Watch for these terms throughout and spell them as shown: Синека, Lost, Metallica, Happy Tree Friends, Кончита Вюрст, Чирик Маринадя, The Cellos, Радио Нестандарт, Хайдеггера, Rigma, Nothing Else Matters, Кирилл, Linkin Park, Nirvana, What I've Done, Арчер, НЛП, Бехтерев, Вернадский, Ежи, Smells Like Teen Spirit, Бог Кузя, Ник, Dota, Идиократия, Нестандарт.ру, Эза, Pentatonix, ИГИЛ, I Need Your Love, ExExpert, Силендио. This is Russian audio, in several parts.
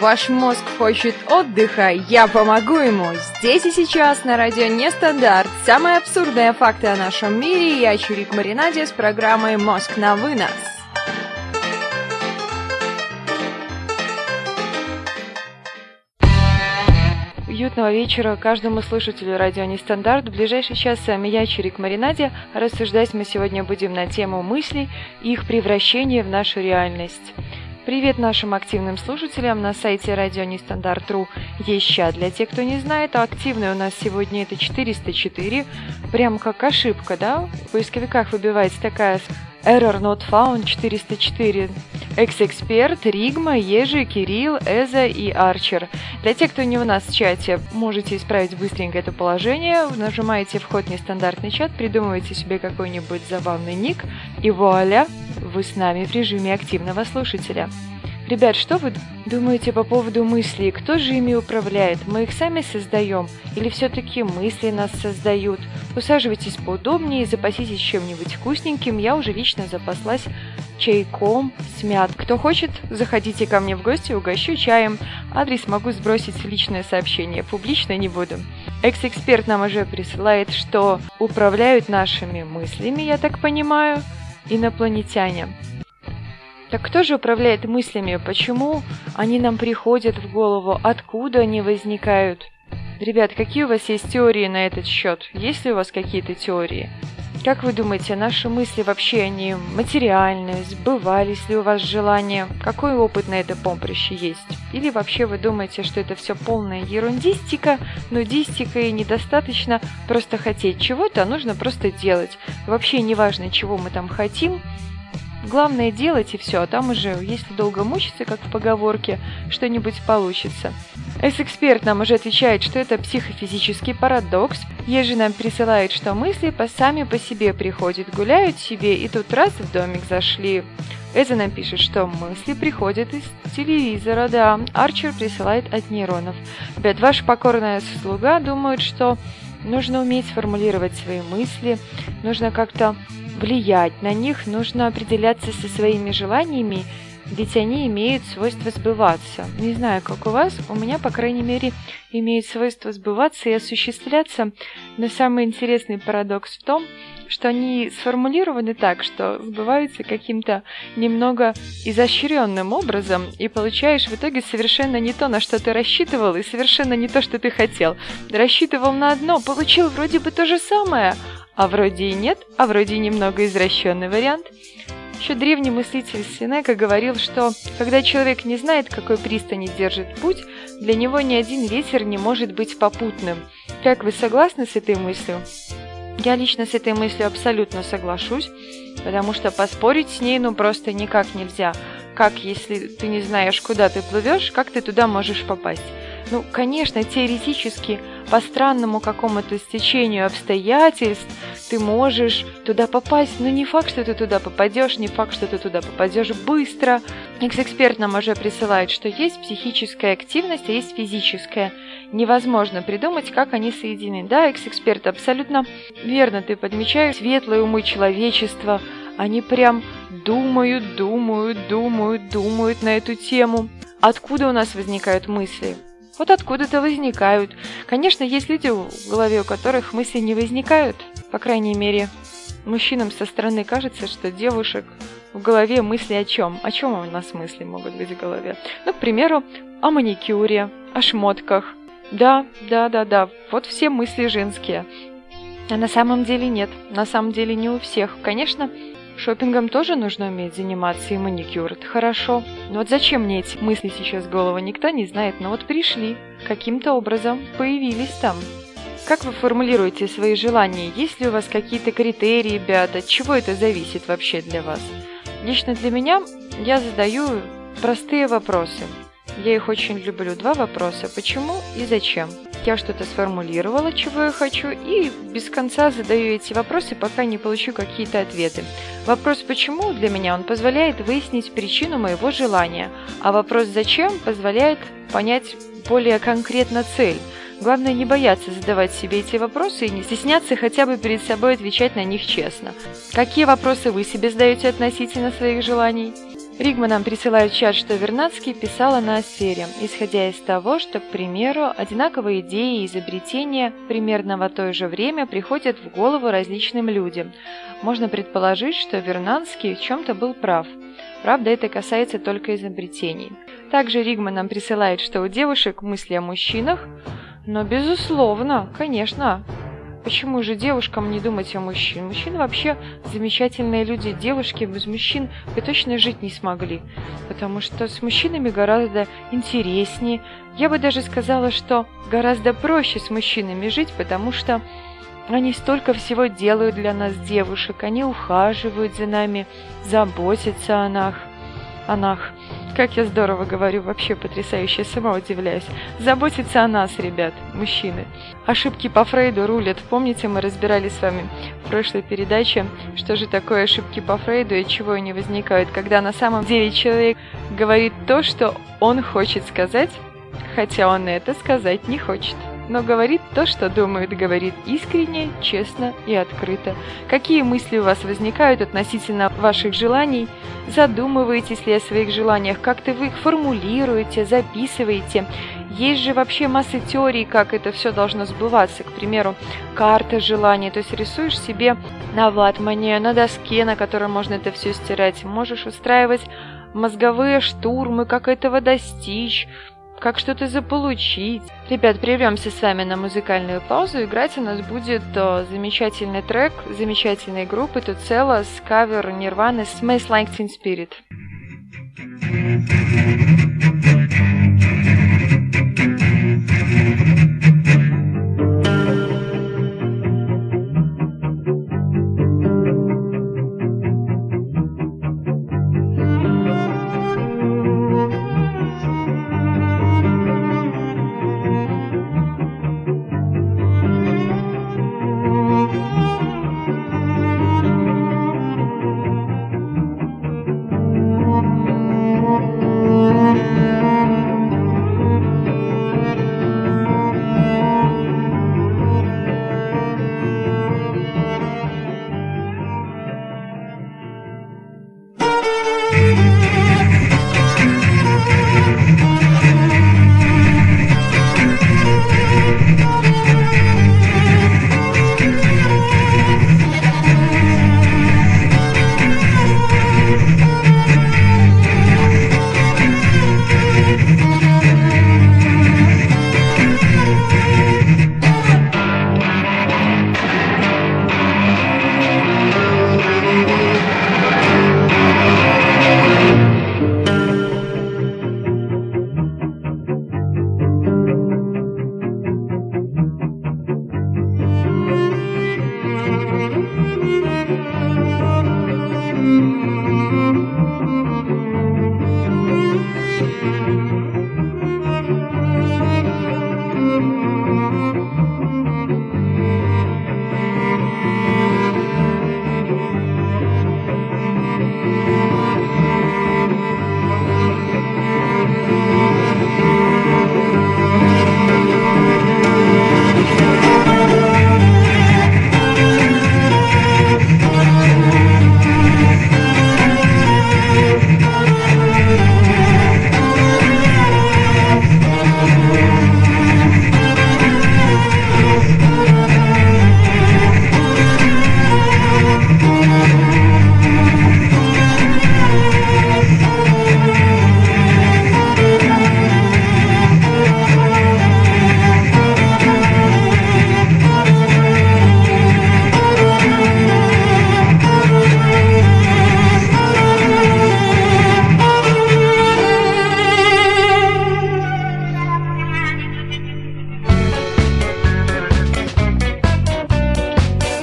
Ваш мозг хочет отдыха, я помогу ему. Здесь и сейчас на радио Нестандарт. Самые абсурдные факты о нашем мире. Я Чирик Маринадя с программой «Мозг на вынос». Уютного вечера каждому слушателю радио Нестандарт. В ближайший час с вами я, Чирик Маринадя. Рассуждать мы сегодня будем на тему мыслей и их превращения в нашу реальность. Привет нашим активным слушателям. На сайте Радио Нестандарт.ру есть чат для тех, кто не знает. А активный у нас сегодня это 404. Прям как ошибка, да? В поисковиках выбивается такая ErrorNotFound404, ExExpert, Rigma, Ежи, Кирилл, Эза и Арчер. Для тех, кто не у нас в чате, можете исправить быстренько это положение. Нажимаете «Вход в нестандартный чат», придумываете себе какой-нибудь забавный ник, и вуаля, вы с нами в режиме активного слушателя. Ребят, что вы думаете по поводу мыслей? Кто же ими управляет? Мы их сами создаем? Или все-таки мысли нас создают? Усаживайтесь поудобнее, запаситесь чем-нибудь вкусненьким. Я уже лично запаслась чайком с мятой. Кто хочет, заходите ко мне в гости, угощу чаем. Адрес могу сбросить в личное сообщение, публично не буду. Экс-эксперт нам уже присылает, что управляют нашими мыслями, я так понимаю, инопланетяне. Так кто же управляет мыслями? Почему они нам приходят в голову? Откуда они возникают? Ребят, какие у вас есть теории на этот счет? Есть ли у вас какие-то теории? Как вы думаете, наши мысли вообще, они материальны? Сбывались ли у вас желания? Какой опыт на этом поприще есть? Или вообще вы думаете, что это все полная ерундистика, нудистика и недостаточно просто хотеть чего-то, а нужно просто делать? Вообще не важно, чего мы там хотим. Главное делать и все, а там уже, если долго мучиться, как в поговорке, что-нибудь получится. Экс-эксперт нам уже отвечает, что это психофизический парадокс. Ежи нам присылает, что мысли сами по себе приходят, гуляют себе и тут раз в домик зашли. Эза нам пишет, что мысли приходят из телевизора, да. Арчер присылает от нейронов. Ребят, ваша покорная слуга думает, что нужно уметь формулировать свои мысли, нужно как-то влиять на них, нужно определяться со своими желаниями, ведь они имеют свойство сбываться. Не знаю, как у вас, у меня, по крайней мере, имеют свойство сбываться и осуществляться. Но самый интересный парадокс в том, что они сформулированы так, что сбываются каким-то немного изощренным образом, и получаешь в итоге совершенно не то, на что ты рассчитывал, и совершенно не то, что ты хотел. Рассчитывал на одно, получил вроде бы то же самое, а вроде и нет, а вроде и немного извращенный вариант. Еще древний мыслитель Синека говорил, что когда человек не знает, какой пристани держит путь, для него ни один ветер не может быть попутным. Как вы согласны с этой мыслью? Я лично с этой мыслью абсолютно соглашусь, потому что поспорить с ней просто никак нельзя. Как, если ты не знаешь, куда ты плывешь, как ты туда можешь попасть? Конечно, теоретически, по странному какому-то стечению обстоятельств ты можешь туда попасть, но не факт, что ты туда попадешь, не факт, что ты туда попадешь быстро. Экс-эксперт нам уже присылает, что есть психическая активность, а есть физическая. Невозможно придумать, как они соединены. Да, экс-эксперт, абсолютно верно ты подмечаешь. Светлые умы человечества, они прям думают на эту тему. Откуда у нас возникают мысли? Вот откуда-то возникают. Конечно, есть люди, в голове у которых мысли не возникают. По крайней мере, мужчинам со стороны кажется, что девушек в голове мысли о чем? О чем у нас мысли могут быть в голове? К примеру, о маникюре, о шмотках. Да, вот все мысли женские. А на самом деле нет, на самом деле не у всех. Конечно, шопингом тоже нужно уметь заниматься, и маникюр, это хорошо. Но вот зачем мне эти мысли сейчас в голову, никто не знает, но вот пришли, каким-то образом появились там. Как вы формулируете свои желания? Есть ли у вас какие-то критерии, ребята? От чего это зависит вообще для вас? Лично для меня я задаю простые вопросы. Я их очень люблю. Два вопроса. Почему и зачем? Я что-то сформулировала, чего я хочу, и без конца задаю эти вопросы, пока не получу какие-то ответы. Вопрос «почему» для меня, он позволяет выяснить причину моего желания, а вопрос «зачем» позволяет понять более конкретно цель. Главное не бояться задавать себе эти вопросы и не стесняться хотя бы перед собой отвечать на них честно. Какие вопросы вы себе задаете относительно своих желаний? Ригма нам присылает в чат, что Вернадский писала на Асере, исходя из того, что, к примеру, одинаковые идеи и изобретения примерно в то же время приходят в голову различным людям. Можно предположить, что Вернадский в чем-то был прав. Правда, это касается только изобретений. Также Ригма нам присылает, что у девушек мысли о мужчинах, но, безусловно, конечно. Почему же девушкам не думать о мужчинах? Мужчины вообще замечательные люди. Девушки без мужчин бы точно жить не смогли, потому что с мужчинами гораздо интереснее. Я бы даже сказала, что гораздо проще с мужчинами жить, потому что они столько всего делают для нас, девушек. Они ухаживают за нами, заботятся о нас. Как я здорово говорю, вообще потрясающе, сама удивляюсь. Заботиться о нас, ребят, мужчины. Ошибки по Фрейду рулят. Помните, мы разбирали с вами в прошлой передаче, что же такое ошибки по Фрейду и чего они возникают, когда на самом деле человек говорит то, что он хочет сказать, хотя он это сказать не хочет. Но говорит то, что думает, говорит искренне, честно и открыто. Какие мысли у вас возникают относительно ваших желаний? Задумываетесь ли о своих желаниях? Как-то вы их формулируете, записываете? Есть же вообще масса теорий, как это все должно сбываться. К примеру, карта желаний. То есть рисуешь себе на ватмане, на доске, на которой можно это все стирать. Можешь устраивать мозговые штурмы, как этого достичь, как что-то заполучить. Ребят, прервемся с вами на музыкальную паузу. Играть у нас будет замечательный трек замечательной группы The Cellos, кавер Nirvana Smells Like Teen Spirit.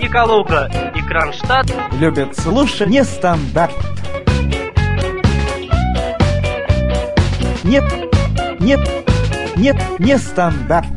Калуга и Кронштадт любят слушать Нестандарт. Нет, нет, нет, Нестандарт.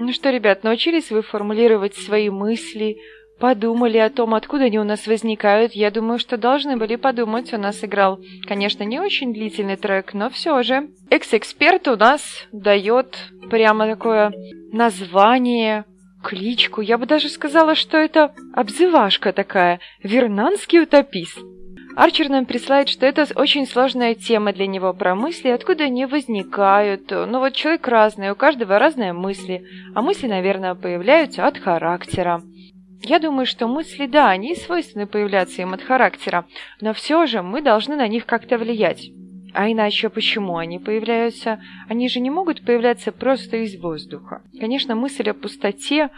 Ну что, ребят, научились вы формулировать свои мысли? Подумали о том, откуда они у нас возникают? Я думаю, что должны были подумать. У нас играл, конечно, не очень длительный трек, но все же. ExExpert у нас дает прямо такое название кличку. Я бы даже сказала, что это обзывашка такая. Вернадский утопист. Арчер нам присылает, что это очень сложная тема для него, про мысли, откуда они возникают. Ну вот человек разный, у каждого разные мысли. А мысли, наверное, появляются от характера. Я думаю, что мысли, да, они свойственны появляться им от характера. Но все же мы должны на них как-то влиять. А иначе почему они появляются? Они же не могут появляться просто из воздуха. Конечно, мысль о пустоте,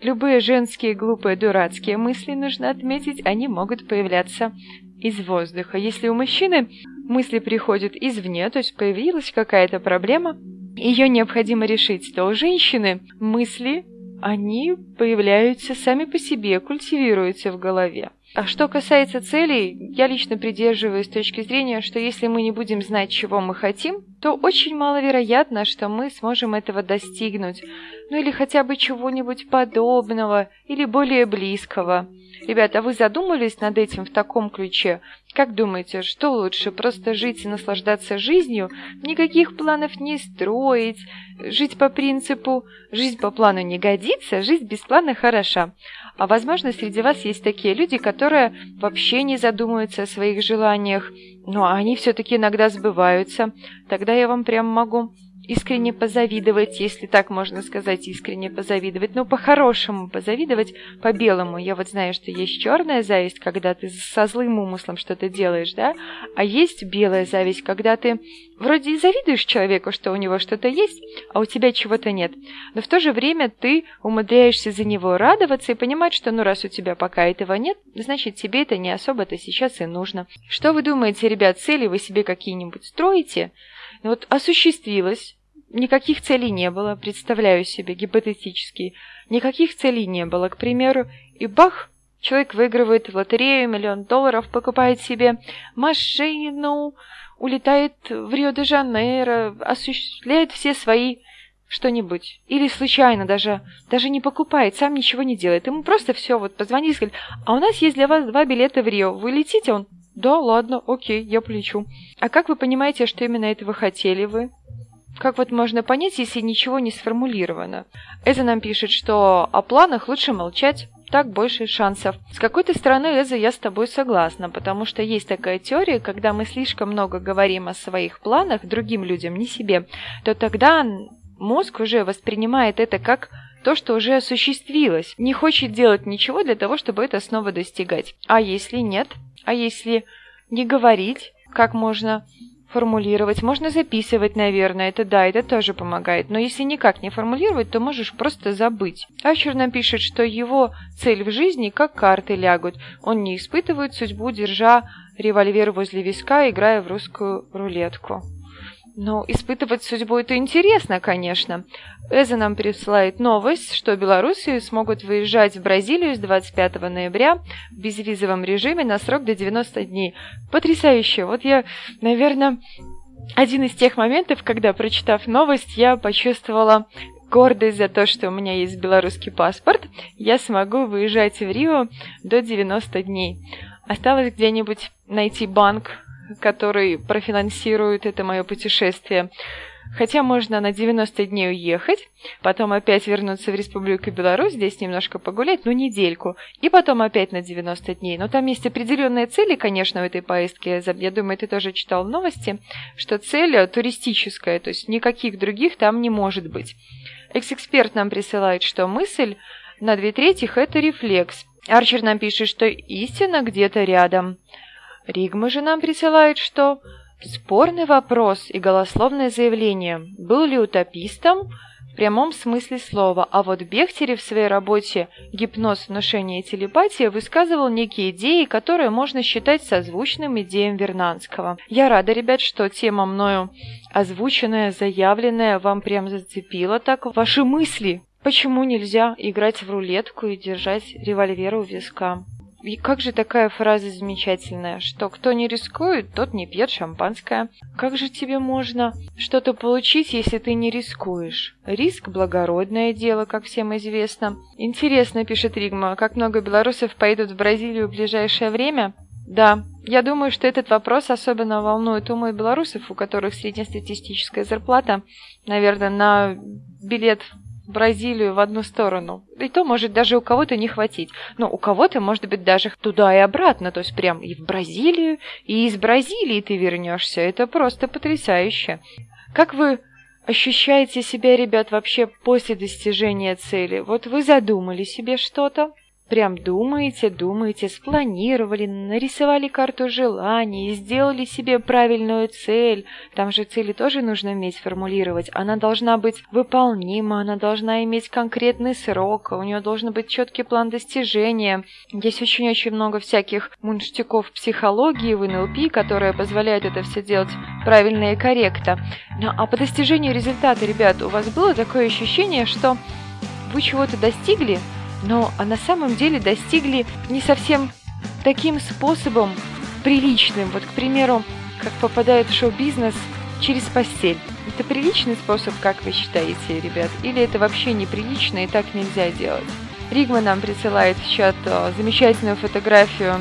любые женские, глупые, дурацкие мысли, нужно отметить, они могут появляться из воздуха. Если у мужчины мысли приходят извне, то есть появилась какая-то проблема, ее необходимо решить, то у женщины мысли, они появляются сами по себе, культивируются в голове. А что касается целей, я лично придерживаюсь точки зрения, что если мы не будем знать, чего мы хотим, то очень маловероятно, что мы сможем этого достигнуть. Ну или хотя бы чего-нибудь подобного, или более близкого. Ребята, а вы задумывались над этим в таком ключе? Как думаете, что лучше, просто жить и наслаждаться жизнью, никаких планов не строить, жить по принципу «жизнь по плану не годится, жизнь без плана хороша». А возможно, среди вас есть такие люди, которые вообще не задумываются о своих желаниях, но они все-таки иногда сбываются. Тогда я вам прям могу искренне позавидовать, если так можно сказать, искренне позавидовать. Ну, по-хорошему позавидовать, по-белому. Я вот знаю, что есть черная зависть, когда ты со злым умыслом что-то делаешь, да? А есть белая зависть, когда ты вроде и завидуешь человеку, что у него что-то есть, а у тебя чего-то нет. Но в то же время ты умудряешься за него радоваться и понимать, что ну раз у тебя пока этого нет, значит тебе это не особо-то сейчас и нужно. Что вы думаете, ребят, цели вы себе какие-нибудь строите? Вот осуществилось, никаких целей не было, представляю себе, гипотетически, никаких целей не было, к примеру, и бах, человек выигрывает в лотерею $1 000 000, покупает себе машину, улетает в Рио-де-Жанейро, осуществляет все свои что-нибудь. Или случайно даже не покупает, сам ничего не делает, ему просто все, вот позвони и скажет, а у нас есть для вас 2 билета в Рио, вы летите, он... Да, ладно, окей, я полечу. А как вы понимаете, что именно этого хотели вы? Как вот можно понять, если ничего не сформулировано? Эза нам пишет, что о планах лучше молчать, так больше шансов. С какой-то стороны, Эза, я с тобой согласна, потому что есть такая теория, когда мы слишком много говорим о своих планах другим людям, не себе, то тогда мозг уже воспринимает это как... то, что уже осуществилось, не хочет делать ничего для того, чтобы это снова достигать. А если нет? А если не говорить, как можно формулировать? Можно записывать, наверное, это да, это тоже помогает. Но если никак не формулировать, то можешь просто забыть. Арчер нам пишет, что его цель в жизни как карты лягут. Он не испытывает судьбу, держа револьвер возле виска, играя в русскую рулетку. Ну, испытывать судьбу – это интересно, конечно. Эза нам присылает новость, что белорусы смогут выезжать в Бразилию с 25 ноября в безвизовом режиме на срок до 90 дней. Потрясающе! Вот я, наверное, один из тех моментов, когда, прочитав новость, я почувствовала гордость за то, что у меня есть белорусский паспорт. Я смогу выезжать в Рио до 90 дней. Осталось где-нибудь найти банк, который профинансирует это мое путешествие. Хотя можно на 90 дней уехать, потом опять вернуться в Республику Беларусь, здесь немножко погулять, ну, недельку, и потом опять на 90 дней. Но там есть определенные цели, конечно, в этой поездке. Я думаю, ты тоже читал новости, что цель туристическая, то есть никаких других там не может быть. ExExpert нам присылает, что мысль на 2/3 – это рефлекс. Арчер нам пишет, что истина где-то рядом. Ригма же нам присылает, что спорный вопрос и голословное заявление, был ли утопистом в прямом смысле слова, а вот Бехтерев в своей работе «Гипноз, внушение и телепатия» высказывал некие идеи, которые можно считать созвучным идеям Вернадского. Я рада, ребят, что тема мною озвученная, заявленная, вам прям зацепила так ваши мысли. Почему нельзя играть в рулетку и держать револьвер у виска? И как же такая фраза замечательная, что кто не рискует, тот не пьет шампанское. Как же тебе можно что-то получить, если ты не рискуешь? Риск – благородное дело, как всем известно. Интересно, пишет Ригма, как много белорусов поедут в Бразилию в ближайшее время? Да, я думаю, что этот вопрос особенно волнует умы белорусов, у которых среднестатистическая зарплата, наверное, на билет Бразилию в одну сторону. И то может даже у кого-то не хватить. Но у кого-то, может быть, даже туда и обратно. То есть прям и в Бразилию, и из Бразилии ты вернешься. Это просто потрясающе. Как вы ощущаете себя, ребят, вообще после достижения цели? Вот вы задумали себе что-то. Прям думаете, спланировали, нарисовали карту желаний, сделали себе правильную цель. Там же цели тоже нужно уметь формулировать. Она должна быть выполнима, она должна иметь конкретный срок, у нее должен быть четкий план достижения. Есть очень-очень много всяких мунштяков психологии в НЛП, которые позволяют это все делать правильно и корректно. Ну, а по достижению результата, ребят, у вас было такое ощущение, что вы чего-то достигли, но на самом деле достигли не совсем таким способом приличным. Вот, к примеру, как попадают в шоу-бизнес через постель. Это приличный способ, как вы считаете, ребят? Или это вообще неприлично и так нельзя делать? Ригма нам присылает в чат замечательную фотографию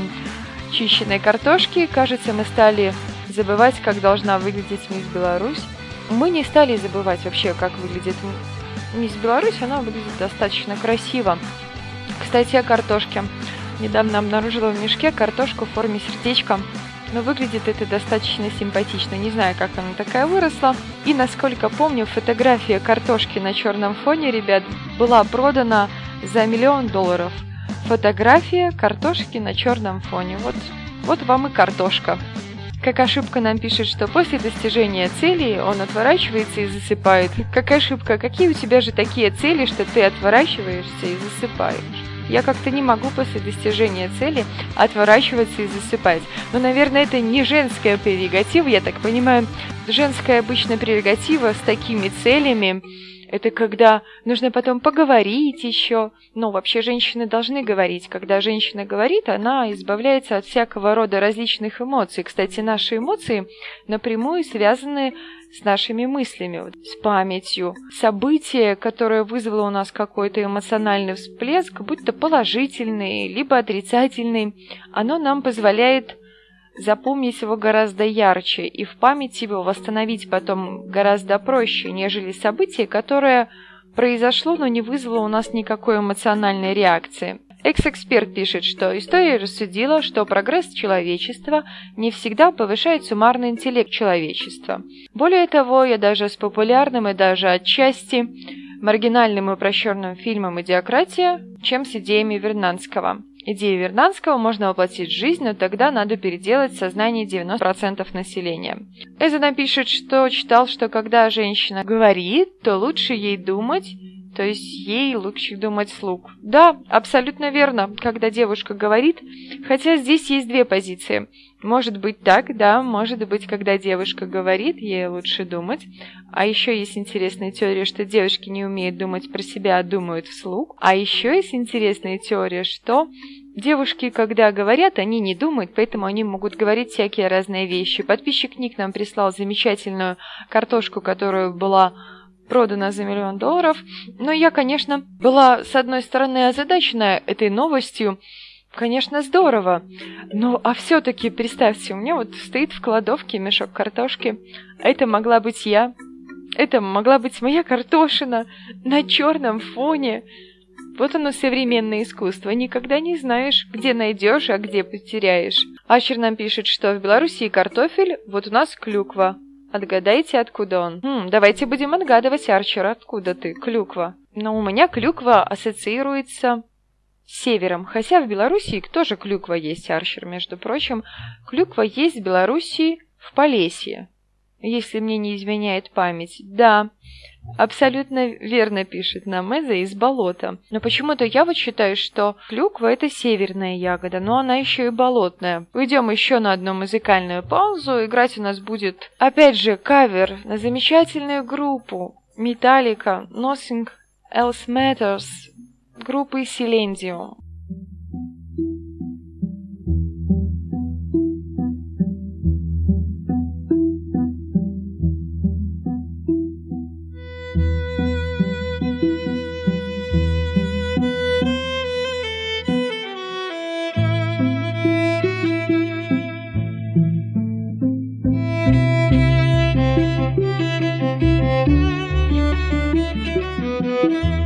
чищенной картошки. Кажется, мы стали забывать, как должна выглядеть мисс Беларусь. Мы не стали забывать вообще, как выглядит мисс Беларусь. Она выглядит достаточно красиво. Кстати, о картошке. Недавно обнаружила в мешке картошку в форме сердечка, но выглядит это достаточно симпатично. Не знаю, как она такая выросла. И, насколько помню, фотография картошки на черном фоне, ребят, была продана за $1 миллион. Фотография картошки на черном фоне. Вот вам и картошка. Как ошибка нам пишет, что после достижения цели он отворачивается и засыпает. Как ошибка, какие у тебя же такие цели, что ты отворачиваешься и засыпаешь? Я как-то не могу после достижения цели отворачиваться и засыпать. Но, наверное, это не женская прерогатива, я так понимаю. Женская обычная прерогатива с такими целями – это когда нужно потом поговорить еще. Но вообще женщины должны говорить. Когда женщина говорит, она избавляется от всякого рода различных эмоций. Кстати, наши эмоции напрямую связаны с нашими мыслями, с памятью. Событие, которое вызвало у нас какой-то эмоциональный всплеск, будь то положительный, либо отрицательный, оно нам позволяет запомнить его гораздо ярче и в памяти его восстановить потом гораздо проще, нежели событие, которое произошло, но не вызвало у нас никакой эмоциональной реакции. ExExpert пишет, что история рассудила, что прогресс человечества не всегда повышает суммарный интеллект человечества. Более того, я даже с популярным и даже отчасти маргинальным и упрощенным фильмом «Идиократия», чем с идеями Вернадского. Идеи Вернадского можно воплотить в жизнь, но тогда надо переделать сознание 90% населения. Эза напишет, что читал, что когда женщина говорит, то лучше ей думать. То есть ей лучше думать вслух. Да, абсолютно верно, когда девушка говорит. Хотя здесь есть две позиции. Может быть так, да, может быть, когда девушка говорит, ей лучше думать. А еще есть интересная теория, что девушки не умеют думать про себя, а думают вслух. А еще есть интересная теория, что девушки, когда говорят, они не думают, поэтому они могут говорить всякие разные вещи. Подписчик Ник нам прислал замечательную картошку, которую была продана за $1 миллион. Но я, конечно, была, с одной стороны, озадачена этой новостью. Конечно, здорово. Но все-таки, представьте, у меня стоит в кладовке мешок картошки. Это могла быть я. Это могла быть моя картошина на черном фоне. Вот оно, современное искусство. Никогда не знаешь, где найдешь, а где потеряешь. Арчер нам пишет, что в Белоруссии картофель, вот у нас клюква. Отгадайте, откуда он. Давайте будем отгадывать, Арчер, откуда ты? Клюква. Но у меня клюква ассоциируется с севером. Хотя в Белоруссии тоже клюква есть, Арчер, между прочим. Клюква есть в Белоруссии в Полесье, если мне не изменяет память. Да, абсолютно верно пишет нам Эза, из болота. Но почему-то я считаю, что клюква – это северная ягода, но она еще и болотная. Уйдем еще на одну музыкальную паузу. Играть у нас будет, опять же, кавер на замечательную группу Metallica, Nothing Else Matters, группы Силендио. Thank you.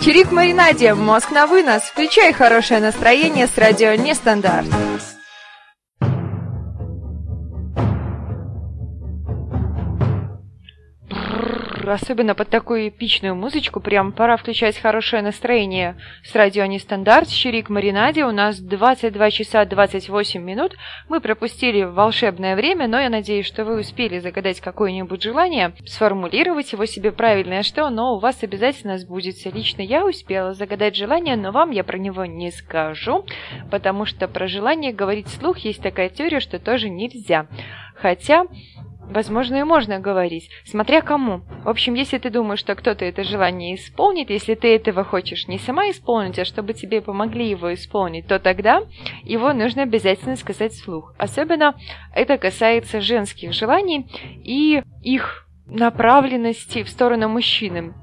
Чирик Маринадя, мозг на вынос. Включай хорошее настроение с радио Нестандарт. Особенно под такую эпичную музычку прям пора включать хорошее настроение. С радио Нестандарт, Чирик Маринадя, у нас 22 часа 28 минут. Мы пропустили волшебное время, но я надеюсь, что вы успели загадать какое-нибудь желание, сформулировать его себе правильное что, но у вас обязательно сбудется. Лично я успела загадать желание, но вам я про него не скажу, потому что про желание говорить вслух есть такая теория, что тоже нельзя. Хотя... возможно, и можно говорить, смотря кому. В общем, если ты думаешь, что кто-то это желание исполнит, если ты этого хочешь не сама исполнить, а чтобы тебе помогли его исполнить, то тогда его нужно обязательно сказать вслух. Особенно это касается женских желаний и их направленности в сторону мужчины.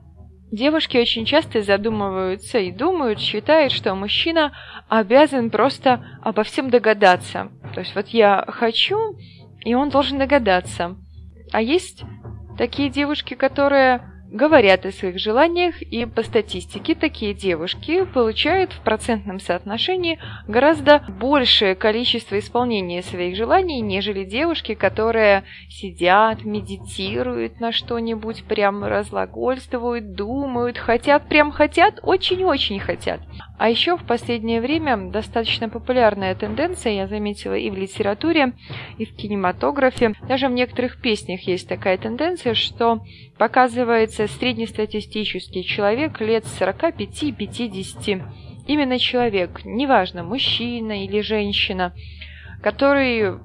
Девушки очень часто задумываются и думают, считают, что мужчина обязан просто обо всем догадаться. То есть вот я хочу... и он должен догадаться. А есть такие девушки, которые говорят о своих желаниях, и по статистике такие девушки получают в процентном соотношении гораздо большее количество исполнения своих желаний, нежели девушки, которые сидят, медитируют на что-нибудь, прям разглагольствуют, думают, хотят, прям хотят, очень-очень хотят. А еще в последнее время достаточно популярная тенденция, я заметила и в литературе, и в кинематографе, даже в некоторых песнях есть такая тенденция, что показывается среднестатистический человек лет 45-50, именно человек, неважно, мужчина или женщина, который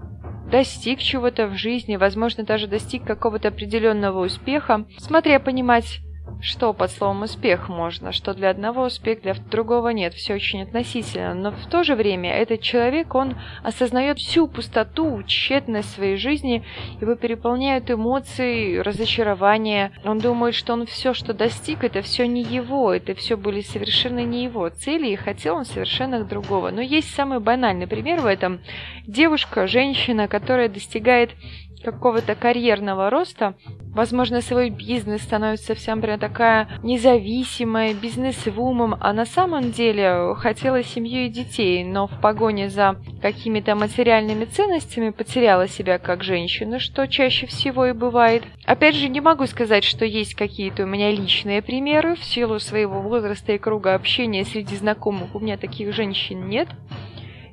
достиг чего-то в жизни, возможно, даже достиг какого-то определенного успеха, смотря понимать, что под словом «успех» можно, что для одного успех, для другого нет, все очень относительно, но в то же время этот человек, он осознает всю пустоту, тщетность своей жизни, его переполняют эмоции, разочарования, он думает, что он все, что достиг, это все не его, это все были совершенно не его цели, и хотел он совершенно другого. Но есть самый банальный пример в этом. Девушка, женщина, которая достигает какого-то карьерного роста, возможно, свой бизнес становится вся, например, такая независимая, бизнес-вумом, а на самом деле хотела семью и детей, но в погоне за какими-то материальными ценностями потеряла себя как женщина, что чаще всего и бывает. Опять же, не могу сказать, что есть какие-то у меня личные примеры, в силу своего возраста и круга общения среди знакомых у меня таких женщин нет,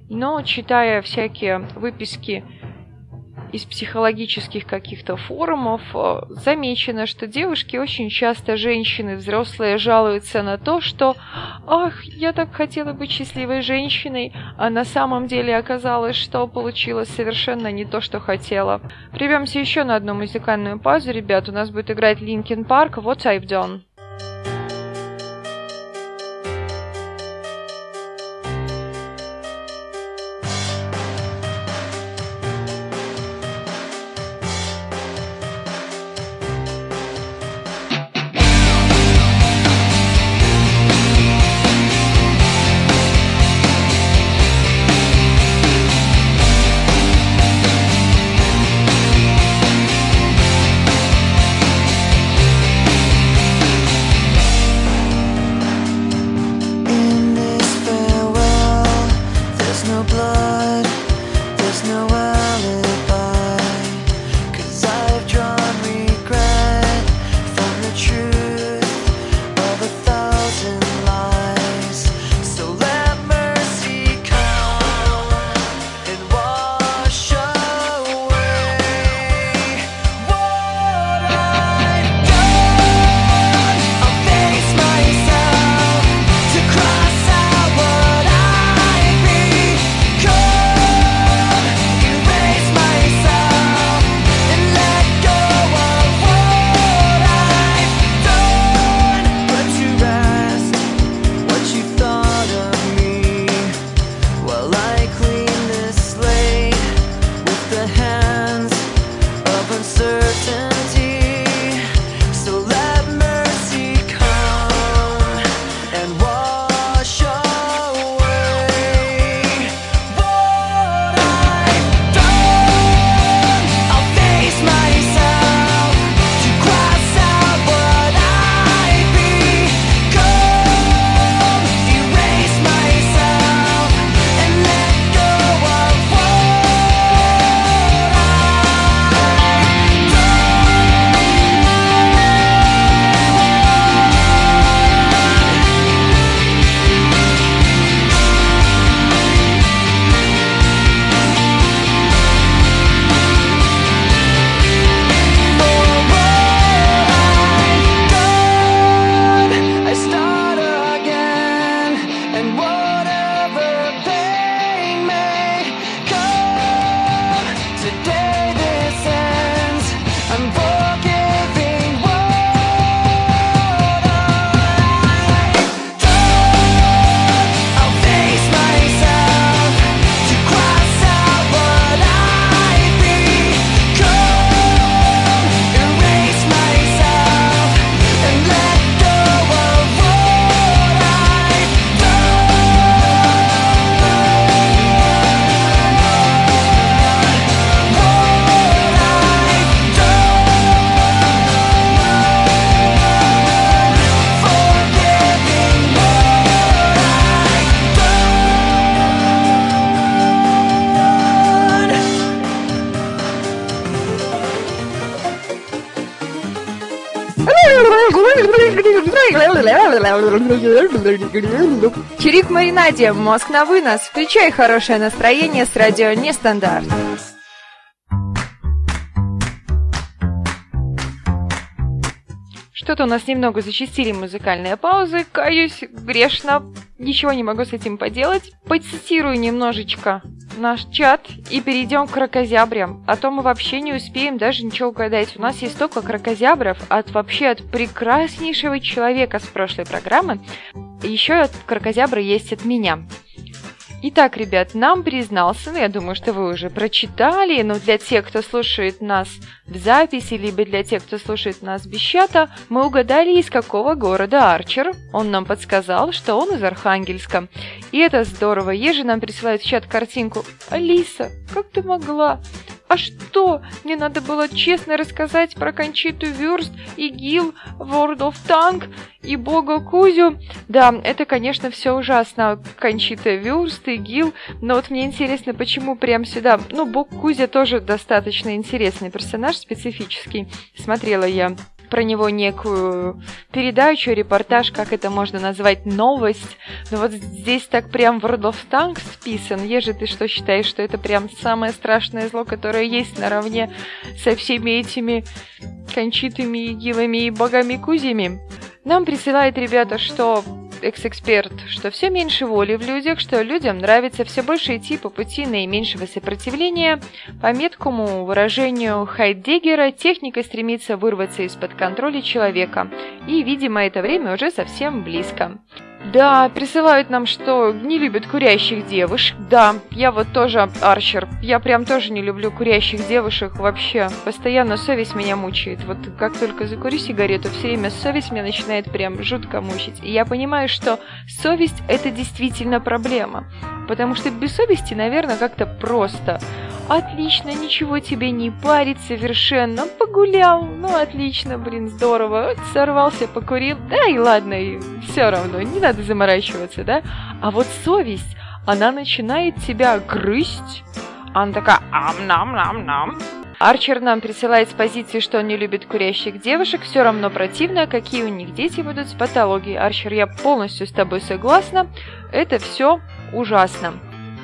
но читая всякие выписки из психологических каких-то форумов, замечено, что девушки, очень часто женщины, взрослые, жалуются на то, что «ах, я так хотела быть счастливой женщиной», а на самом деле оказалось, что получилось совершенно не то, что хотела. Прервемся еще на одну музыкальную паузу, ребят, у нас будет играть Linkin Park, What I've Done. Чирик Маринадя, мозг на вынос. Включай хорошее настроение с радио Нестандарт. Что-то у нас немного зачастили музыкальные паузы. Каюсь, грешно. Ничего не могу с этим поделать. Поцитирую немножечко наш чат и перейдем к кракозябрям. А то мы вообще не успеем даже ничего угадать. У нас есть столько кракозябров от прекраснейшего человека с прошлой программы. Еще от кракозябра есть от меня. Итак, ребят, нам признался, я думаю, что вы уже прочитали, но для тех, кто слушает нас в записи, либо для тех, кто слушает нас без чата, мы угадали, из какого города Арчер. Он нам подсказал, что он из Архангельска. И это здорово. Ежи нам присылает в чат картинку. Алиса, как ты могла? А что? Мне надо было честно рассказать про Кончиту Вюрст, ИГИЛ, World of Tank и Бога Кузю. Да, это, конечно, все ужасно. Кончита Вюрст, ИГИЛ. Но вот мне интересно, почему прям сюда... Ну, Бог Кузя тоже достаточно интересный персонаж, специфический. Смотрела я про него некую передачу, репортаж, как это можно назвать, новость. Но вот здесь так прям World of Tanks списан. Ежи, ты что считаешь, что это прям самое страшное зло, которое есть наравне со всеми этими кончитыми игилами и богами-кузями? Нам присылает, ребята, что ExExpert, что все меньше воли в людях, что людям нравится все больше идти по пути наименьшего сопротивления. По меткому выражению Хайдеггера, техника стремится вырваться из-под контроля человека. И, видимо, это время уже совсем близко. Да, присылают нам, что не любят курящих девушек. Да, я вот тоже Арчер. Я прям тоже не люблю курящих девушек вообще. Постоянно совесть меня мучает. Вот как только закурю сигарету, все время совесть меня начинает прям жутко мучить. И я понимаю, что совесть – это действительно проблема. Потому что без совести, наверное, как-то просто. Отлично, ничего тебе не парит совершенно. Погулял, ну отлично, блин, здорово. Вот сорвался, покурил. Да и ладно, и все равно, не надо заморачиваться, да? А вот совесть, она начинает тебя грызть. Она такая ам-нам-нам-нам. Арчер нам присылает с позиции, что он не любит курящих девушек. Все равно противно, какие у них дети будут с патологией. Арчер, я полностью с тобой согласна. Это все ужасно.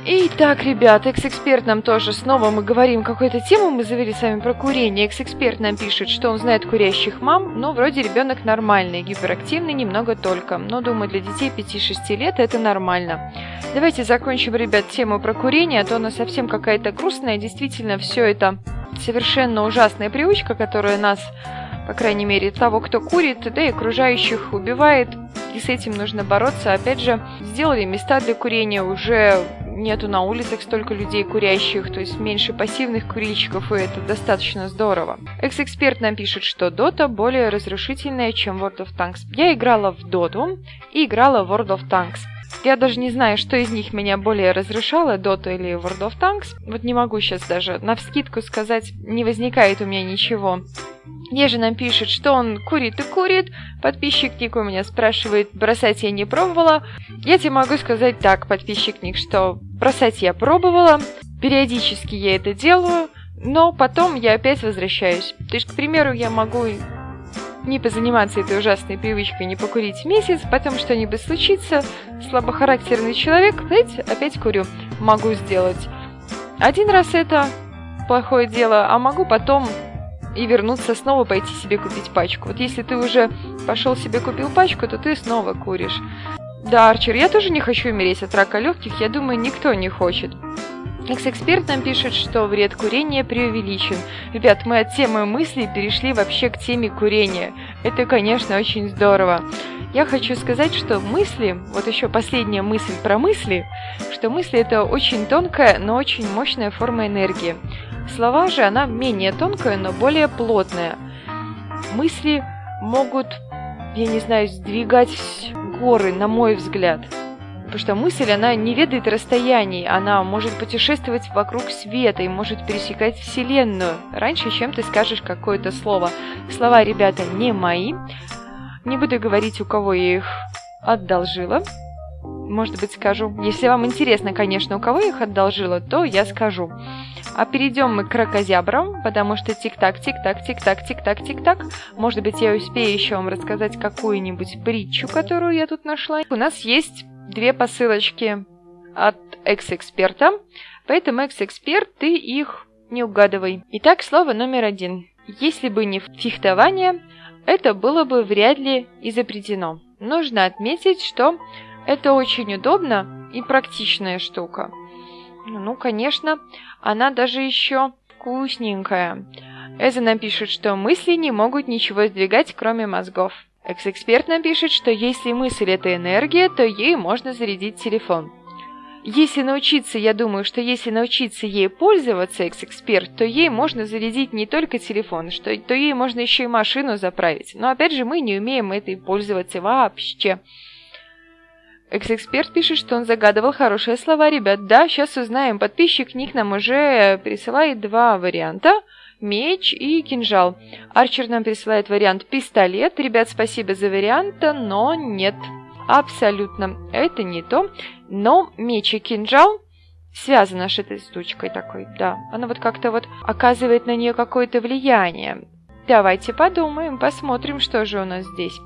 Итак, ребят, ExExpert нам тоже снова, мы говорим какую-то тему, мы завели с вами про курение. ExExpert нам пишет, что он знает курящих мам, но вроде ребенок нормальный, гиперактивный немного только. Но, думаю, для детей 5-6 лет это нормально. Давайте закончим, ребят, тему про курение, а то она совсем какая-то грустная. Действительно, все это совершенно ужасная привычка, которая нас... По крайней мере, того, кто курит, да и окружающих убивает. И с этим нужно бороться. Опять же, сделали места для курения, уже нету на улицах столько людей курящих, то есть меньше пассивных курильщиков, и это достаточно здорово. ExExpert нам пишет, что Dota более разрушительная, чем World of Tanks. Я играла в Dota и играла в World of Tanks. Я даже не знаю, что из них меня более разрушало, Dota или World of Tanks. Вот не могу сейчас даже навскидку сказать, не возникает у меня ничего. Ежи нам пишет, что он курит и курит. Подписчик Ник у меня спрашивает, бросать я не пробовала. Я тебе могу сказать так, подписчик Ник, что бросать я пробовала. Периодически я это делаю, но потом я опять возвращаюсь. То есть, к примеру, я могу... не позаниматься этой ужасной привычкой, не покурить месяц, потом что-нибудь случится, слабохарактерный человек, знаете, опять курю. Могу сделать один раз это плохое дело, а могу потом и вернуться снова, пойти себе купить пачку. Вот если ты уже пошел себе купил пачку, то ты снова куришь. Да, Арчер, я тоже не хочу умереть от рака легких, я думаю, никто не хочет. ExExpert нам пишет, что вред курения преувеличен. Ребят, мы от темы мыслей перешли вообще к теме курения. Это, конечно, очень здорово. Я хочу сказать, что мысли, вот еще последняя мысль про мысли, что мысли – это очень тонкая, но очень мощная форма энергии. Слова же, она менее тонкая, но более плотная. Мысли могут, я не знаю, сдвигать горы, на мой взгляд. Потому что мысль, она не ведает расстояний, она может путешествовать вокруг света и может пересекать Вселенную раньше, чем ты скажешь какое-то слово. Слова, ребята, не мои. Не буду говорить, у кого я их одолжила. может быть, скажу. Если вам интересно, конечно, у кого я их одолжила, то я скажу. А перейдем мы к рокозябрам, потому что тик-так, тик-так, тик-так, тик-так, тик-так. Может быть, я успею еще вам рассказать какую-нибудь притчу, которую я тут нашла. У нас есть две посылочки от экс-эксперта, поэтому, экс-эксперт, ты их не угадывай. Итак, слово номер 1. Если бы не фехтование, это было бы вряд ли изобретено. Нужно отметить, что это очень удобно и практичная штука. Ну, конечно, она даже еще вкусненькая. Эза напишет, что мысли не могут ничего сдвигать, кроме мозгов. ExExpert напишет, что если мысль – это энергия, то ей можно зарядить телефон. Я думаю, что если научиться ей пользоваться, ExExpert, то ей можно зарядить не только телефон, то ей можно еще и машину заправить. Но опять же, мы не умеем этой пользоваться вообще. ExExpert пишет, что он загадывал хорошие слова. Ребят, да, сейчас узнаем. Подписчик Ник нам уже присылает два варианта. Меч и кинжал. Арчер нам присылает вариант пистолет. Ребят, спасибо за вариант, но нет. Абсолютно. Это не то. Но меч и кинжал связаны с этой штучкой такой, да. Она вот как-то вот оказывает на нее какое-то влияние. Давайте подумаем, посмотрим, что же у нас здесь.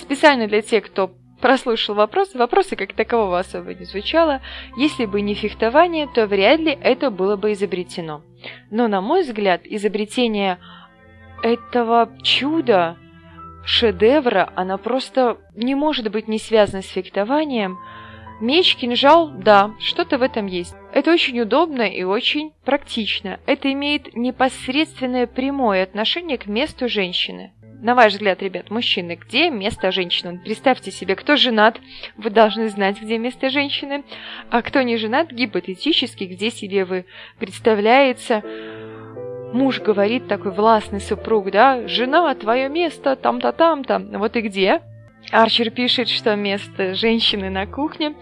Специально для тех, кто прослушал вопрос, вопросы как такового особо не звучало. Если бы не фехтование, то вряд ли это было бы изобретено. Но, на мой взгляд, изобретение этого чуда, шедевра, оно просто не может быть не связано с фехтованием. Меч, кинжал, да, что-то в этом есть. Это очень удобно и очень практично. Это имеет непосредственное прямое отношение к месту женщины. На ваш взгляд, ребят, мужчины, где место женщины? Представьте себе, кто женат, вы должны знать, где место женщины, а кто не женат, гипотетически, где себе вы представляется. Муж говорит, такой властный супруг, да, жена, твое место, там-то, там-то, вот и где? Арчер пишет, что место женщины на кухне,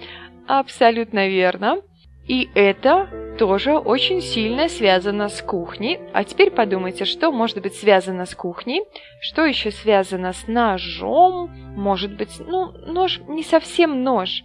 абсолютно верно. И это тоже очень сильно связано с кухней. А теперь подумайте, что может быть связано с кухней, что еще связано с ножом, может быть, ну, нож, не совсем нож.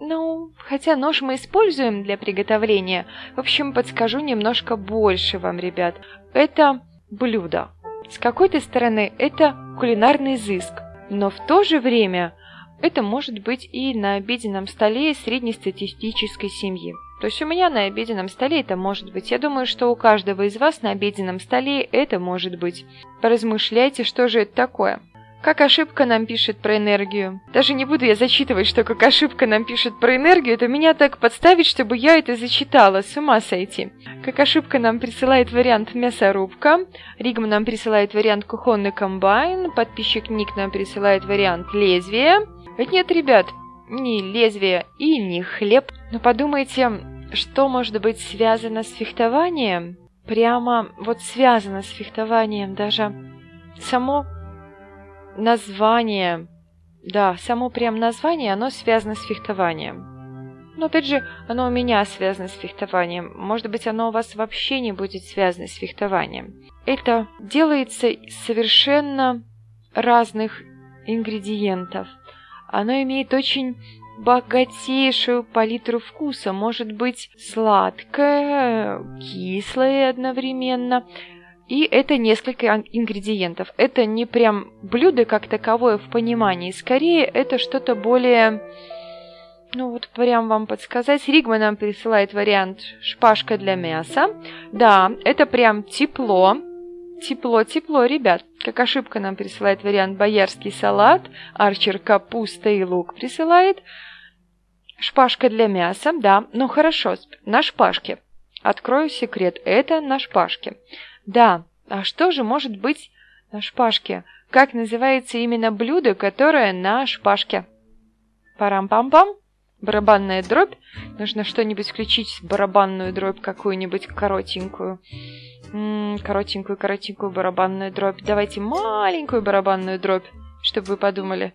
Ну, хотя нож мы используем для приготовления. В общем, подскажу немножко больше вам, ребят. Это блюдо. С какой-то стороны, это кулинарный изыск, но в то же время это может быть и на обеденном столе среднестатистической семьи. То есть у меня на обеденном столе это может быть. Я думаю, что у каждого из вас на обеденном столе это может быть. Поразмышляйте, что же это такое. Как ошибка нам пишет про энергию. Даже не буду я зачитывать, что как ошибка нам пишет про энергию. Это меня так подставить, чтобы я это зачитала. С ума сойти. Как ошибка нам присылает вариант мясорубка. Ригма нам присылает вариант кухонный комбайн. Подписчик Ник нам присылает вариант лезвие. Ведь нет, ребят, ни лезвие и ни хлеб. Но подумайте, что может быть связано с фехтованием? Прямо вот связано с фехтованием даже само название. Да, само прям название, оно связано с фехтованием. Но опять же, оно у меня связано с фехтованием. Может быть, оно у вас вообще не будет связано с фехтованием. Это делается из совершенно разных ингредиентов. Оно имеет очень богатейшую палитру вкуса. Может быть сладкое, кислое одновременно. И это несколько ингредиентов. Это не прям блюдо как таковое в понимании. Скорее, это что-то более... Ну вот прям вам подсказать. Ригма нам присылает вариант шпажка для мяса. Да, это прям тепло. Тепло, ребят. Как ошибка нам присылает вариант боярский салат. Арчер капуста и лук присылает. Шпажка для мяса, да. Ну хорошо, на шпажке. Открою секрет. Это на шпажке. Да, а что же может быть на шпажке? Как называется именно блюдо, которое на шпажке? Парам-пам-пам. Барабанная дробь. Нужно что-нибудь включить, барабанную дробь какую-нибудь коротенькую. Коротенькую барабанную дробь. Давайте маленькую барабанную дробь, чтобы вы подумали.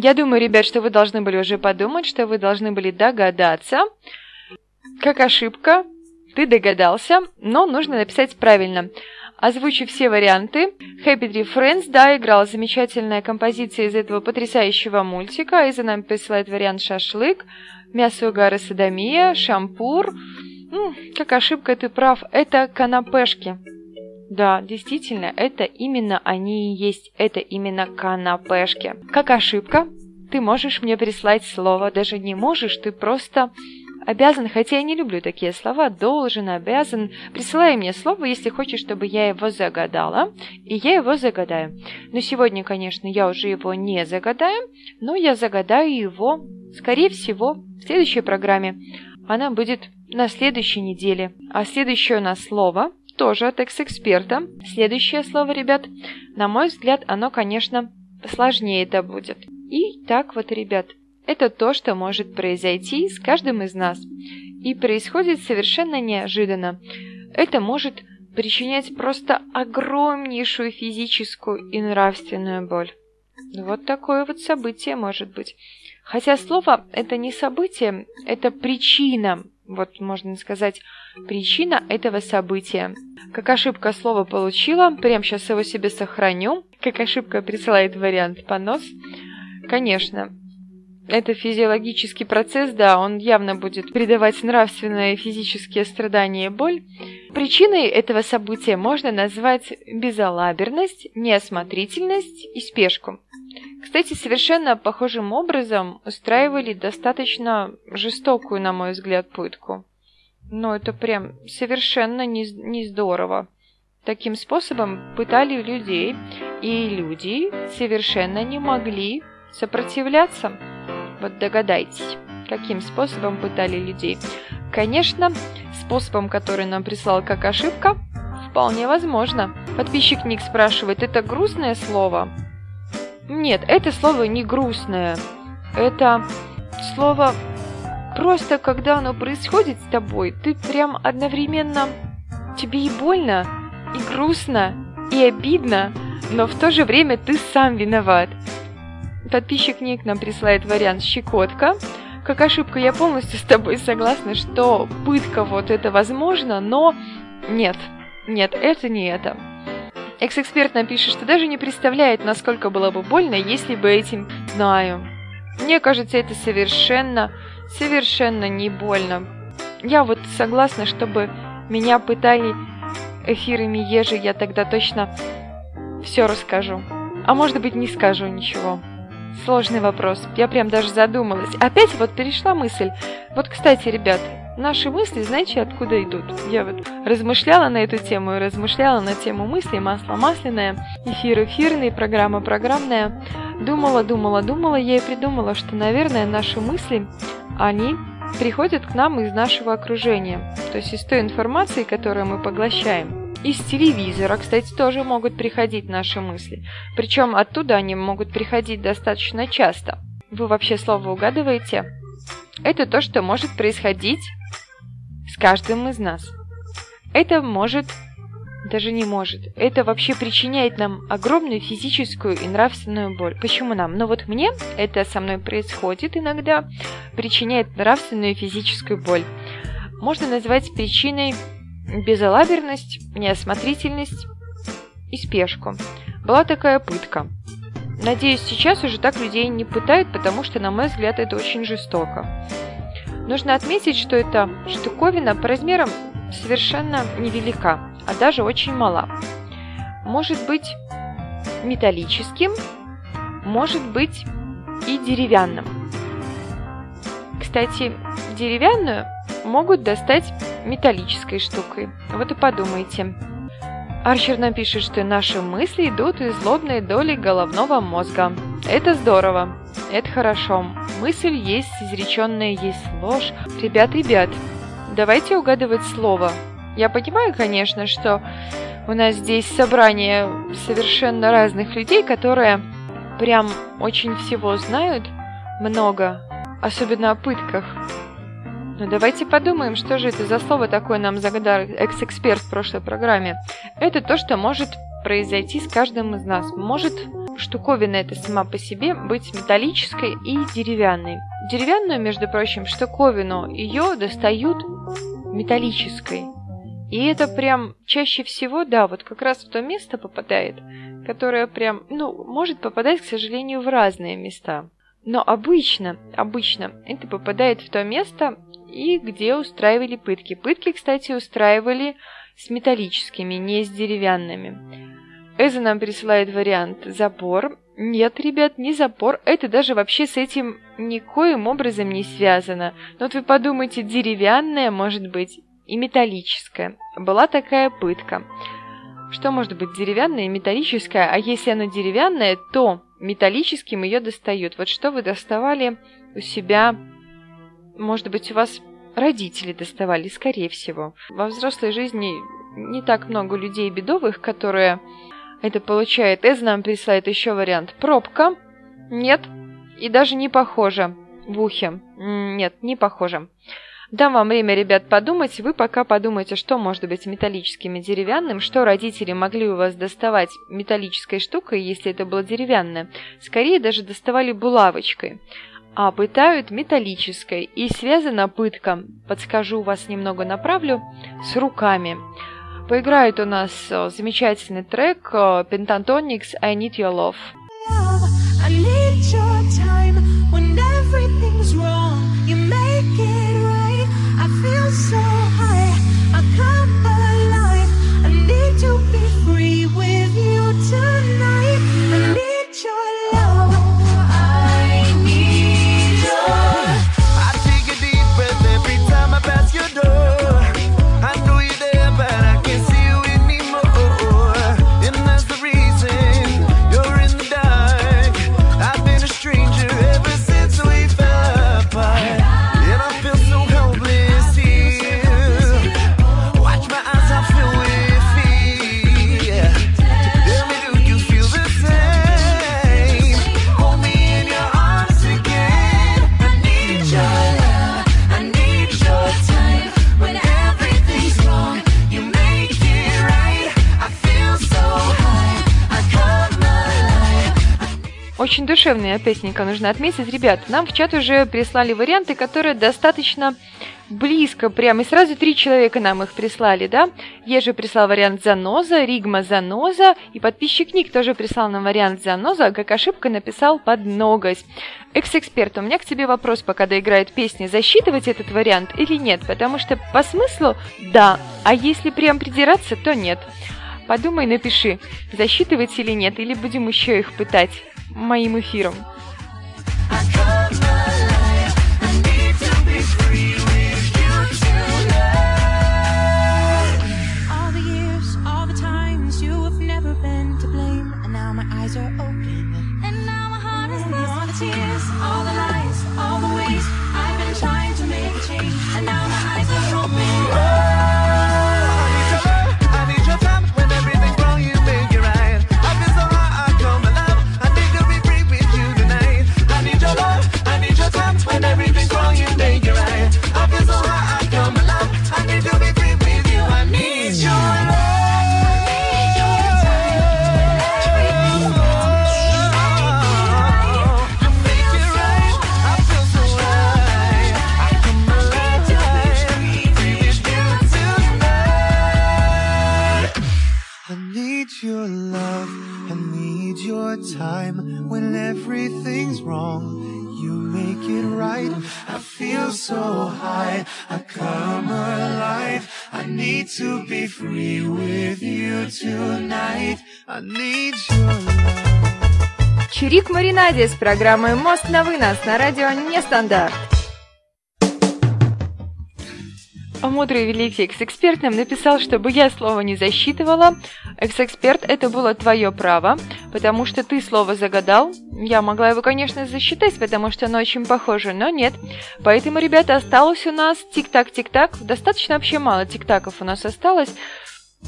Я думаю, ребят, что вы должны были уже подумать, что вы должны были догадаться. Как ошибка, ты догадался, но нужно написать правильно. Озвучу все варианты. Happy Tree Friends, да, играла замечательная композиция из этого потрясающего мультика. Эза нам присылает вариант шашлык, мясо угара садомия, шампур. Как ошибка, ты прав, это канапешки. Да, действительно, это именно они и есть, это именно канапешки. Как ошибка, ты можешь мне прислать слово, даже не можешь, ты просто... обязан, хотя я не люблю такие слова, должен, обязан. Присылай мне слово, если хочешь, чтобы я его загадала, и я его загадаю. Но сегодня, конечно, я уже его не загадаю, но я загадаю его, скорее всего, в следующей программе. Она будет на следующей неделе. А следующее у нас слово тоже от экс-эксперта. Следующее слово, ребят, на мой взгляд, оно, конечно, сложнее это будет. И так вот, ребят. Это то, что может произойти с каждым из нас. И происходит совершенно неожиданно. Это может причинять просто огромнейшую физическую и нравственную боль. Вот такое вот событие может быть. Хотя слово это не событие, это причина. Вот можно сказать, причина этого события. Как ошибка слово получила, прямо сейчас его себе сохраню. Как ошибка присылает вариант понос. Конечно. Это физиологический процесс, да, он явно будет придавать нравственные физические страдания и боль. Причиной этого события можно назвать безалаберность, неосмотрительность и спешку. Кстати, совершенно похожим образом устраивали достаточно жестокую, на мой взгляд, пытку. Но это прям совершенно не здорово. Таким способом пытали людей, и люди совершенно не могли сопротивляться. Вот догадайтесь, каким способом пытали людей. Конечно, способом, который нам прислал как ошибка, вполне возможно. Подписчик Ник спрашивает, это грустное слово? Нет, это слово не грустное. Это слово просто, когда оно происходит с тобой, ты прям одновременно... Тебе и больно, и грустно, и обидно, но в то же время ты сам виноват. Подписчик Ник нам присылает вариант «щекотка». Как ошибка, я полностью с тобой согласна, что пытка вот это возможно, но нет, это не это. Экс-эксперт нам пишет, что даже не представляет, насколько было бы больно, если бы этим знаю. Мне кажется, это совершенно не больно. Я вот согласна, чтобы меня пытали эфирами Ежи, я тогда точно все расскажу. А может быть, не скажу ничего. Сложный вопрос. Я прям даже задумалась. Опять вот перешла мысль. Вот, кстати, ребят, наши мысли, знаете, откуда идут? Я вот размышляла на эту тему и размышляла на тему мыслей. Масло масляное, эфир эфирный, программа программная. Думала, я и придумала, что, наверное, наши мысли, они приходят к нам из нашего окружения. То есть из той информации, которую мы поглощаем. Из телевизора, кстати, тоже могут приходить наши мысли. Причем оттуда они могут приходить достаточно часто. Вы вообще слово угадываете? Это то, что может происходить с каждым из нас. Это может, даже не может, это вообще причиняет нам огромную физическую и нравственную боль. Почему нам? Но вот мне это со мной происходит иногда, причиняет нравственную и физическую боль. Можно назвать причиной... безалаберность, неосмотрительность и спешку. Была такая пытка. Надеюсь, сейчас уже так людей не пытают, потому что, на мой взгляд, это очень жестоко. Нужно отметить, что эта штуковина по размерам совершенно невелика, а даже очень мала. Может быть металлическим, может быть и деревянным. Кстати, деревянную могут достать металлической штукой. Вот и подумайте. Арчер нам пишет, что наши мысли идут из лобной доли головного мозга. Это здорово, это хорошо. Мысль есть, изреченная есть ложь. Ребят, давайте угадывать слово. Я понимаю, конечно, что у нас здесь собрание совершенно разных людей, которые прям очень всего знают, много, особенно о пытках. Ну, давайте подумаем, что же это за слово такое нам загадал экс-эксперт в прошлой программе. Это то, что может произойти с каждым из нас. Может штуковина эта сама по себе быть металлической и деревянной. Деревянную, между прочим, штуковину, ее достают металлической. И это прям чаще всего, да, вот как раз в то место попадает, которое прям, ну, может попадать, к сожалению, в разные места. Но обычно это попадает в то место, и где устраивали пытки. Пытки, кстати, устраивали с металлическими, не с деревянными. Эза нам присылает вариант «Запор». Нет, ребят, не запор. Это даже вообще с этим никоим образом не связано. Но вот вы подумайте, деревянное может быть и металлическое. Была такая пытка. Что может быть деревянное и металлическое? А если оно деревянное, то металлическим ее достают. Вот что вы доставали у себя, может быть, у вас родители доставали, скорее всего. Во взрослой жизни не так много людей бедовых, которые это получают. Эза нам присылает еще вариант. Пробка. Нет. И даже не похоже в ухе. Нет, не похоже. Дам вам время, ребят, подумать. Вы пока подумайте, что может быть металлическим и деревянным, что родители могли у вас доставать металлической штукой, если это было деревянное. Скорее даже доставали булавочкой. А пытают металлической. И связана пытка, подскажу вас немного, направлю, с руками. Поиграет у нас замечательный трек Pentatonix «I Need Your Love». Love, I need your time when everything's wrong. You make it right. I feel so high. I come alive. I need to be free with you tonight. I need your love. Очень душевная песенка, нужно отметить. Ребят, нам в чат уже прислали варианты, которые достаточно близко прям. И сразу 3 человека нам их прислали, да? Ежи прислал вариант «Заноза», Rigma «Заноза». И подписчик Ник тоже прислал нам вариант «Заноза», как ошибка написал «под ноготь». Экс-эксперт, у меня к тебе вопрос, пока доиграет песня, засчитывать этот вариант или нет? Потому что по смыслу «да», а если прям придираться, то «нет». Подумай, напиши, засчитывать или нет, или будем еще их пытать моим эфиром. Чирик Маринадя с программой «Мост на вынос» на радио Нестандарт. Мудрый великий экс-эксперт нам написал, чтобы я слово не засчитывала. Экс-эксперт, это было твое право, потому что ты слово загадал. Я могла его, конечно, засчитать, потому что оно очень похоже, но нет. Поэтому, ребята, осталось у нас тик-так-тик-так. Достаточно вообще мало тик-таков у нас осталось.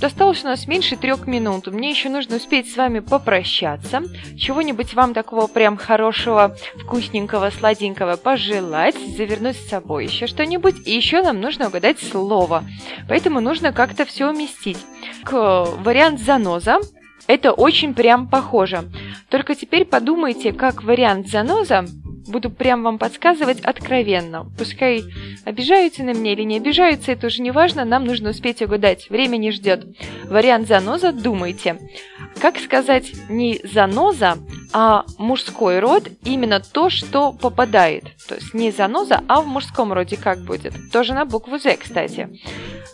Осталось у нас меньше 3 минут. Мне еще нужно успеть с вами попрощаться. Чего-нибудь вам такого прям хорошего, вкусненького, сладенького пожелать, завернуть с собой еще что-нибудь. И еще нам нужно угадать слово. Поэтому нужно как-то все уместить. Вариант заноза. Это очень прям похоже. Только теперь подумайте, как вариант заноза. Буду прям вам подсказывать откровенно. Пускай обижаются на меня или не обижаются, это уже не важно, нам нужно успеть угадать. Время не ждет. Вариант заноза, думайте. Как сказать не заноза, а мужской род, именно то, что попадает. То есть не заноза, а в мужском роде как будет. Тоже на букву «З», кстати.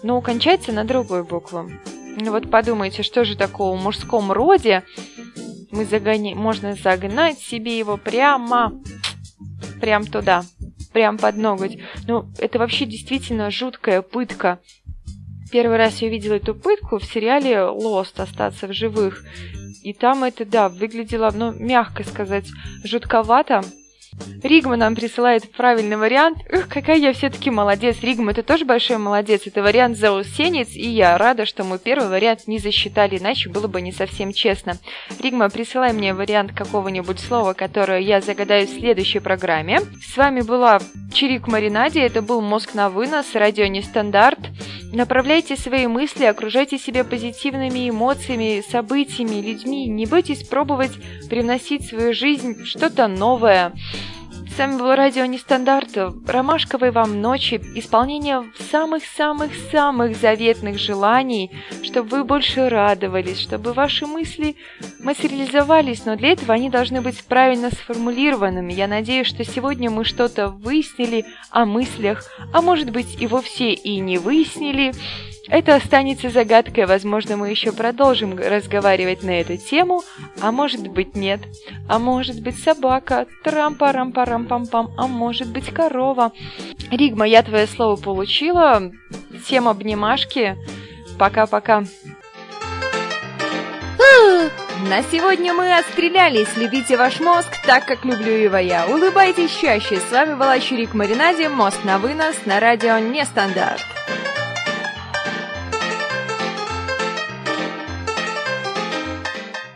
Но кончается на другую букву. Ну вот подумайте, что же такого в мужском роде. Можно загнать себе его прям туда, прям под ноготь. Ну, это вообще действительно жуткая пытка. Первый раз я видела эту пытку в сериале Lost, «Остаться в живых». И там это, да, выглядело, ну, мягко сказать, жутковато. Ригма нам присылает правильный вариант. Ух, какая я все-таки молодец. Ригма, ты тоже большой молодец. Это вариант заусенец, и я рада, что мы первый вариант не засчитали, иначе было бы не совсем честно. Ригма, присылай мне вариант какого-нибудь слова, которое я загадаю в следующей программе. С вами была Чирик Маринадя, это был «Мозг на вынос», радио Нестандарт. Направляйте свои мысли, окружайте себя позитивными эмоциями, событиями, людьми. Не бойтесь пробовать привносить в свою жизнь что-то новое. С вами было радио Нестандарт. Ромашковой вам ночи, исполнение самых-самых-самых заветных желаний, чтобы вы больше радовались, чтобы ваши мысли материализовались, но для этого они должны быть правильно сформулированными. Я надеюсь, что сегодня мы что-то выяснили о мыслях, а может быть и вовсе и не выяснили. Это останется загадкой, возможно, мы еще продолжим разговаривать на эту тему, а может быть нет, а может быть собака, трам-парам-парам-пам-пам, а может быть корова. Ригма, я твое слово получила, всем обнимашки, пока-пока. На сегодня мы отстрелялись. Любите ваш мозг так, как люблю его я. Улыбайтесь чаще. С вами была Чирик Маринадя, «Мозг на вынос» на радио Нестандарт.